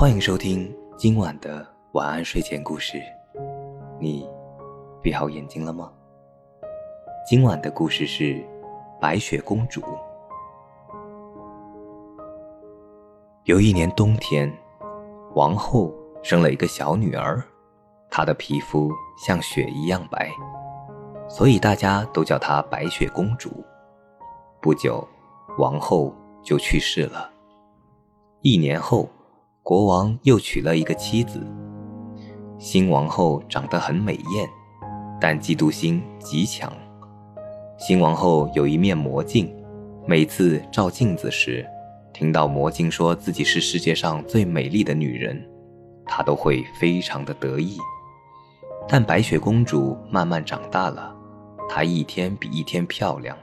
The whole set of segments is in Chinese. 欢迎收听今晚的晚安睡前故事，你闭好眼睛了吗？今晚的故事是白雪公主。有一年冬天，王后生了一个小女儿，她的皮肤像雪一样白，所以大家都叫她白雪公主。不久，王后就去世了。一年后，国王又娶了一个妻子。新王后长得很美艳，但嫉妒心极强。新王后有一面魔镜，每次照镜子时，听到魔镜说自己是世界上最美丽的女人，她都会非常的得意。但白雪公主慢慢长大了，她一天比一天漂亮。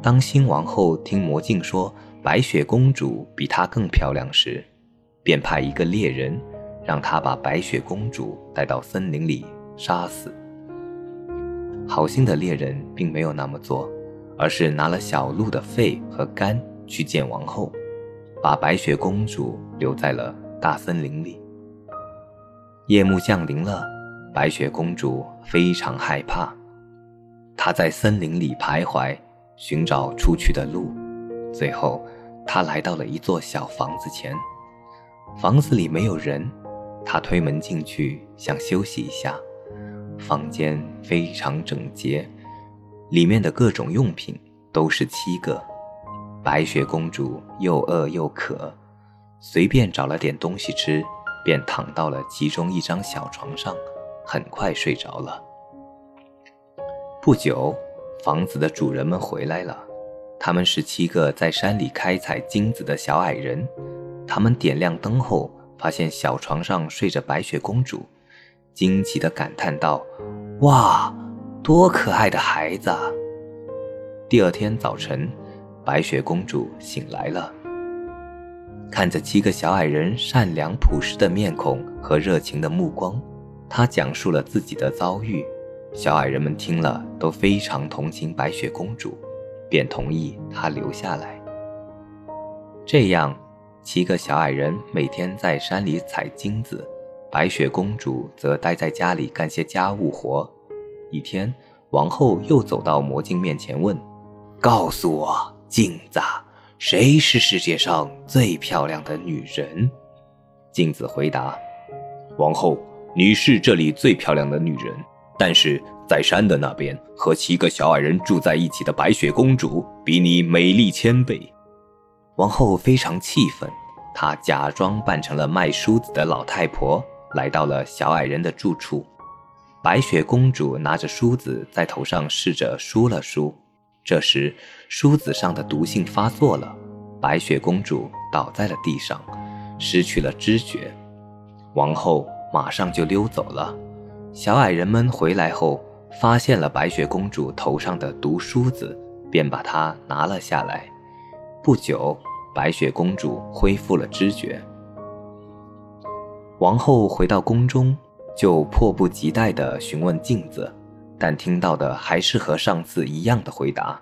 当新王后听魔镜说白雪公主比她更漂亮时，便派一个猎人让她把白雪公主带到森林里杀死。好心的猎人并没有那么做，而是拿了小鹿的肺和肝去见王后，把白雪公主留在了大森林里。夜幕降临了，白雪公主非常害怕，她在森林里徘徊，寻找出去的路。最后，她来到了一座小房子前，房子里没有人，她推门进去想休息一下。房间非常整洁，里面的各种用品都是7个。白雪公主又饿又渴，随便找了点东西吃，便躺到了其中一张小床上，很快睡着了。不久，房子的主人们回来了，他们是7个在山里开采金子的小矮人。他们点亮灯后，发现小床上睡着白雪公主，惊奇地感叹道：“哇，多可爱的孩子啊！”第二天早晨，白雪公主醒来了，看着7个小矮人善良朴实的面孔和热情的目光，她讲述了自己的遭遇。小矮人们听了都非常同情白雪公主，便同意她留下来。这样，7个小矮人每天在山里采金子，白雪公主则待在家里干些家务活。一天，王后又走到魔镜面前问：“告诉我，镜子，谁是世界上最漂亮的女人？”镜子回答：“王后，你是这里最漂亮的女人。但是在山的那边和7个小矮人住在一起的白雪公主比你美丽1000倍。”王后非常气愤，她假装扮成了卖梳子的老太婆，来到了小矮人的住处。白雪公主拿着梳子在头上试着梳了梳，这时梳子上的毒性发作了，白雪公主倒在了地上，失去了知觉。王后马上就溜走了。小矮人们回来后，发现了白雪公主头上的毒梳子，便把它拿了下来。不久，白雪公主恢复了知觉。王后回到宫中，就迫不及待地询问镜子，但听到的还是和上次一样的回答。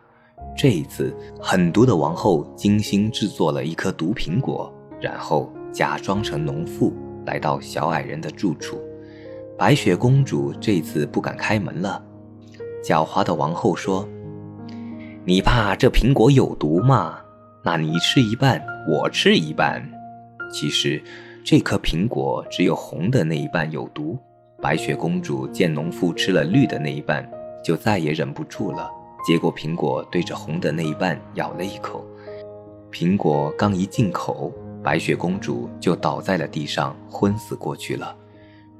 这一次，狠毒的王后精心制作了一颗毒苹果，然后假装成农妇，来到小矮人的住处。白雪公主这次不敢开门了。狡猾的王后说：“你怕这苹果有毒吗？那你吃一半，我吃一半。”其实，这颗苹果只有红的那一半有毒。白雪公主见农妇吃了绿的那一半，就再也忍不住了，接过苹果对着红的那一半咬了一口。苹果刚一进口，白雪公主就倒在了地上，昏死过去了。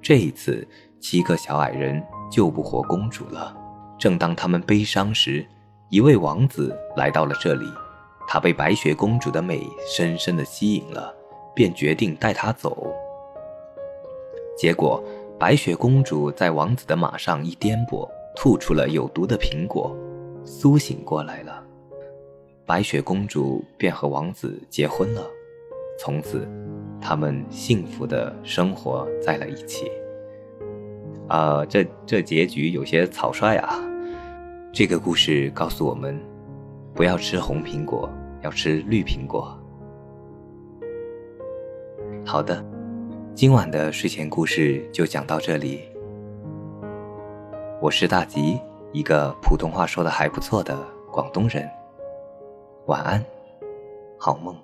这一次，7个小矮人救不活公主了。正当他们悲伤时，一位王子来到了这里，他被白雪公主的美深深地吸引了，便决定带她走。结果，白雪公主在王子的马上一颠簸，吐出了有毒的苹果，苏醒过来了。白雪公主便和王子结婚了，从此他们幸福的生活在了一起。这结局有些草率啊。这个故事告诉我们，不要吃红苹果，要吃绿苹果。好的，今晚的睡前故事就讲到这里。我是大吉，一个普通话说得还不错的广东人。晚安，好梦。